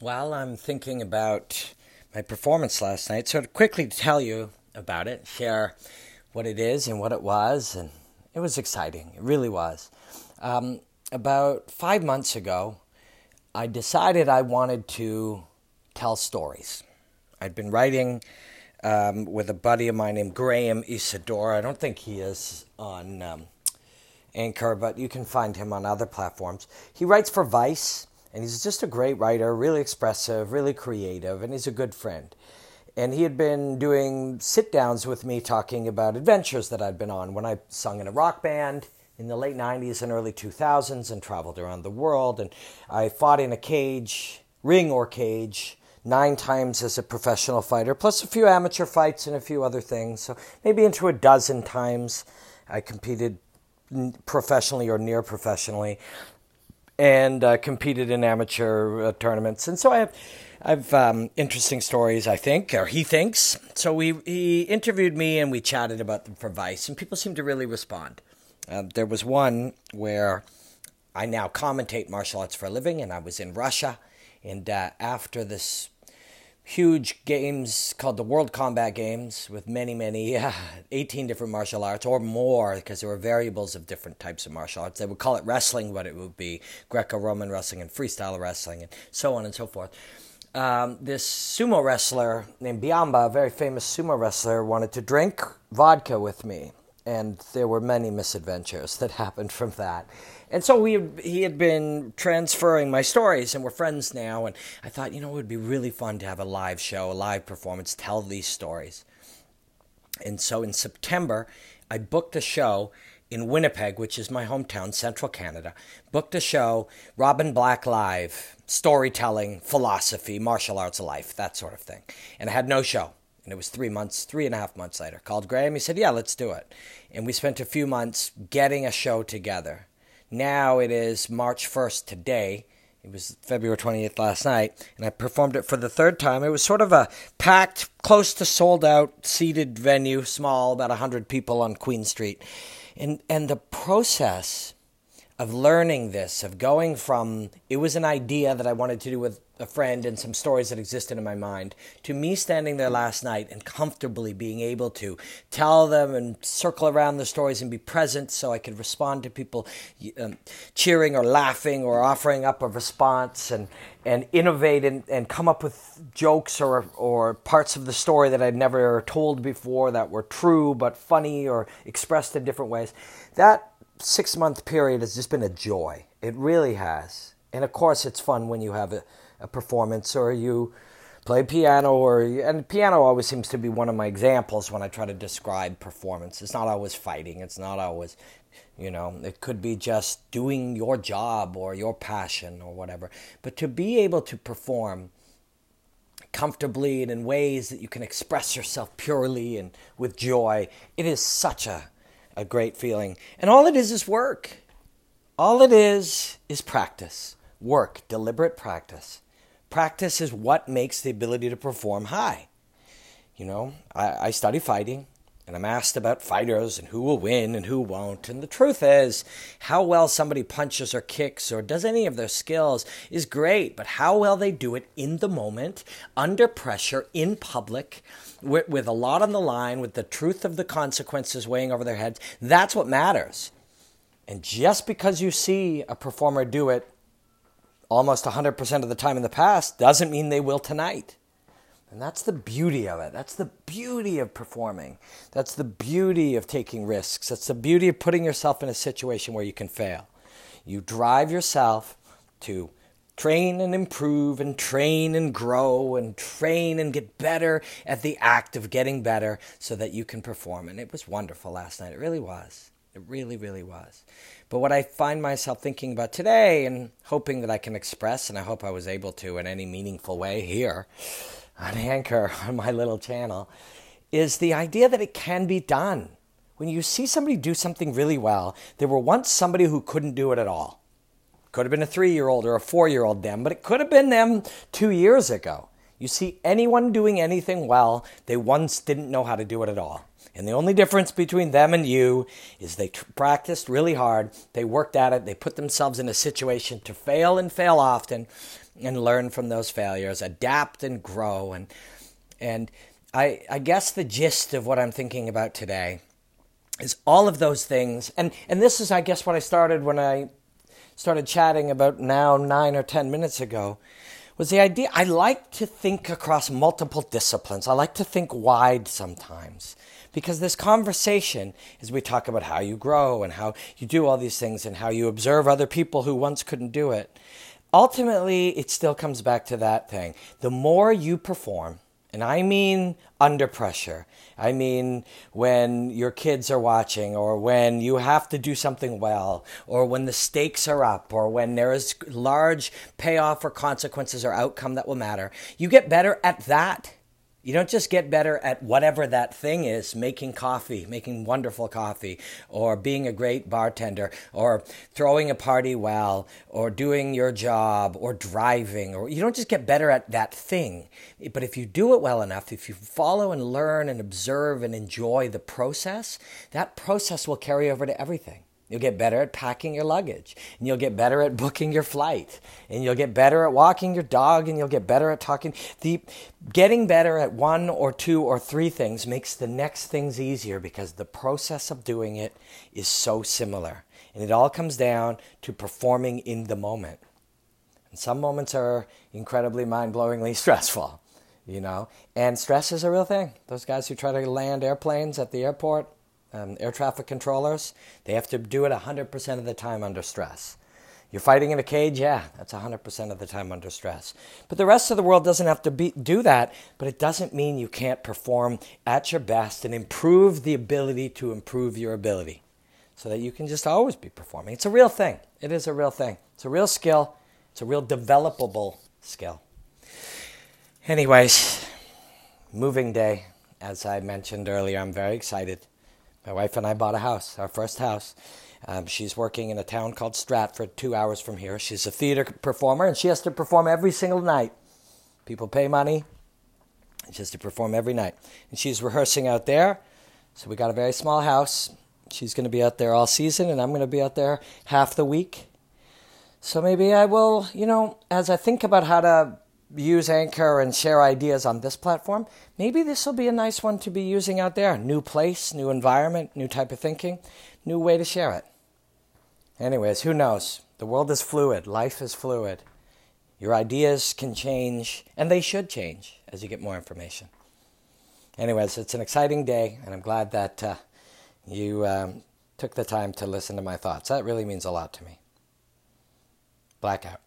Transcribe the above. Well, I'm thinking about my performance last night, so to quickly tell you about it, share what it is and what it was, and it was exciting. It really was. About 5 months ago, I decided I wanted to tell stories. I'd been writing with a buddy of mine named Graham Isidore. I don't think he is on Anchor, but you can find him on other platforms. He writes for Vice, and he's just a great writer, really expressive, really creative, and he's a good friend. And he had been doing sit-downs with me talking about adventures that I'd been on when I sung in a rock band in the late 90s and early 2000s and traveled around the world. And I fought in a cage, ring or cage, 9 times as a professional fighter, plus a few amateur fights and a few other things. So maybe into 12 times I competed professionally or near professionally and competed in amateur tournaments. And so I've interesting stories, I think, or he thinks. So he interviewed me and we chatted about them for Vice, and people seemed to really respond. There was one where I now commentate martial arts for a living, and I was in Russia. And after this huge games called the World Combat Games with many, 18 different martial arts or more, because there were variables of different types of martial arts. They would call it wrestling, but it would be Greco-Roman wrestling and freestyle wrestling and so on and so forth. This sumo wrestler named Biamba, a very famous sumo wrestler, wanted to drink vodka with me. And there were many misadventures that happened from that. And so he had been transferring my stories, and we're friends now. And I thought, you know, it would be really fun to have a live show, a live performance, tell these stories. And so in September, I booked a show in Winnipeg, which is my hometown, central Canada. Booked a show, Robin Black Live, storytelling, philosophy, martial arts life, that sort of thing. And I had no show. And it was 3.5 months later. Called Graham. He said, yeah, let's do it. And we spent a few months getting a show together. Now it is March 1st today. It was February 28th last night. And I performed it for the 3rd time. It was sort of a packed, close to sold out, seated venue, small, about 100 people on Queen Street. And the process of learning this, of going from, it was an idea that I wanted to do with a friend and some stories that existed in my mind, to me standing there last night and comfortably being able to tell them and circle around the stories and be present so I could respond to people cheering or laughing or offering up a response and innovate and come up with jokes or parts of the story that I'd never told before that were true but funny or expressed in different ways. That 6-month period has just been a joy. It really has. And of course it's fun when you have a performance or you play piano, and piano always seems to be one of my examples when I try to describe performance. It's not always fighting. It's not always, you know, it could be just doing your job or your passion or whatever. But to be able to perform comfortably and in ways that you can express yourself purely and with joy, it is such a great feeling. And all it is work. All it is practice. Work, deliberate practice. Practice is what makes the ability to perform high. You know, I study fighting, and I'm asked about fighters and who will win and who won't. And the truth is, how well somebody punches or kicks or does any of their skills is great, but how well they do it in the moment, under pressure, in public, with a lot on the line, with the truth of the consequences weighing over their heads, that's what matters. And just because you see a performer do it almost 100% of the time in the past doesn't mean they will tonight. And that's the beauty of it. That's the beauty of performing. That's the beauty of taking risks. That's the beauty of putting yourself in a situation where you can fail. You drive yourself to train and improve and train and grow and train and get better at the act of getting better so that you can perform. And it was wonderful last night. It really was. It really, really was. But what I find myself thinking about today and hoping that I can express, and I hope I was able to in any meaningful way here, on Anchor, on my little channel, is the idea that it can be done. When you see somebody do something really well, there were once somebody who couldn't do it at all. Could have been a 3-year-old or a 4-year-old them, but it could have been them 2 years ago. You see anyone doing anything well, they once didn't know how to do it at all. And the only difference between them and you is they practiced really hard. They worked at it. They put themselves in a situation to fail and fail often and learn from those failures, adapt and grow. And I guess the gist of what I'm thinking about today is all of those things. And this is, I guess, what I started when I started chatting about now 9 or 10 minutes ago, was the idea. I like to think across multiple disciplines. I like to think wide sometimes, because this conversation, as we talk about how you grow and how you do all these things and how you observe other people who once couldn't do it, ultimately, it still comes back to that thing. The more you perform, and I mean under pressure, I mean when your kids are watching, or when you have to do something well, or when the stakes are up, or when there is large payoff or consequences or outcome that will matter, you get better at that. You don't just get better at whatever that thing is, making coffee, making wonderful coffee, or being a great bartender, or throwing a party well, or doing your job, or driving, or you don't just get better at that thing. But if you do it well enough, if you follow and learn and observe and enjoy the process, that process will carry over to everything. You'll get better at packing your luggage, and you'll get better at booking your flight, and you'll get better at walking your dog, and you'll get better at talking. Getting better at one or two or three things makes the next things easier, because the process of doing it is so similar. And it all comes down to performing in the moment. And some moments are incredibly mind-blowingly stressful, you know. And stress is a real thing. Those guys who try to land airplanes at the airport, air traffic controllers, they have to do it 100% of the time under stress. You're fighting in a cage, yeah, that's 100% of the time under stress. But the rest of the world doesn't have to do that, but it doesn't mean you can't perform at your best and improve the ability to improve your ability, so that you can just always be performing. It's a real thing. It is a real thing. It's a real skill. It's a real developable skill. Anyways, moving day, as I mentioned earlier, I'm very excited. My wife and I bought a house, our first house. She's working in a town called Stratford, 2 hours from here. She's a theater performer, and she has to perform every single night. People pay money, and she has to perform every night. And she's rehearsing out there, so we got a very small house. She's going to be out there all season, and I'm going to be out there half the week. So maybe I will, you know, as I think about how to use Anchor and share ideas on this platform, maybe this will be a nice one to be using out there. New place, new environment, new type of thinking, new way to share it. Anyways, who knows? The world is fluid. Life is fluid. Your ideas can change, and they should change as you get more information. Anyways, it's an exciting day, and I'm glad that you took the time to listen to my thoughts. That really means a lot to me. Blackout.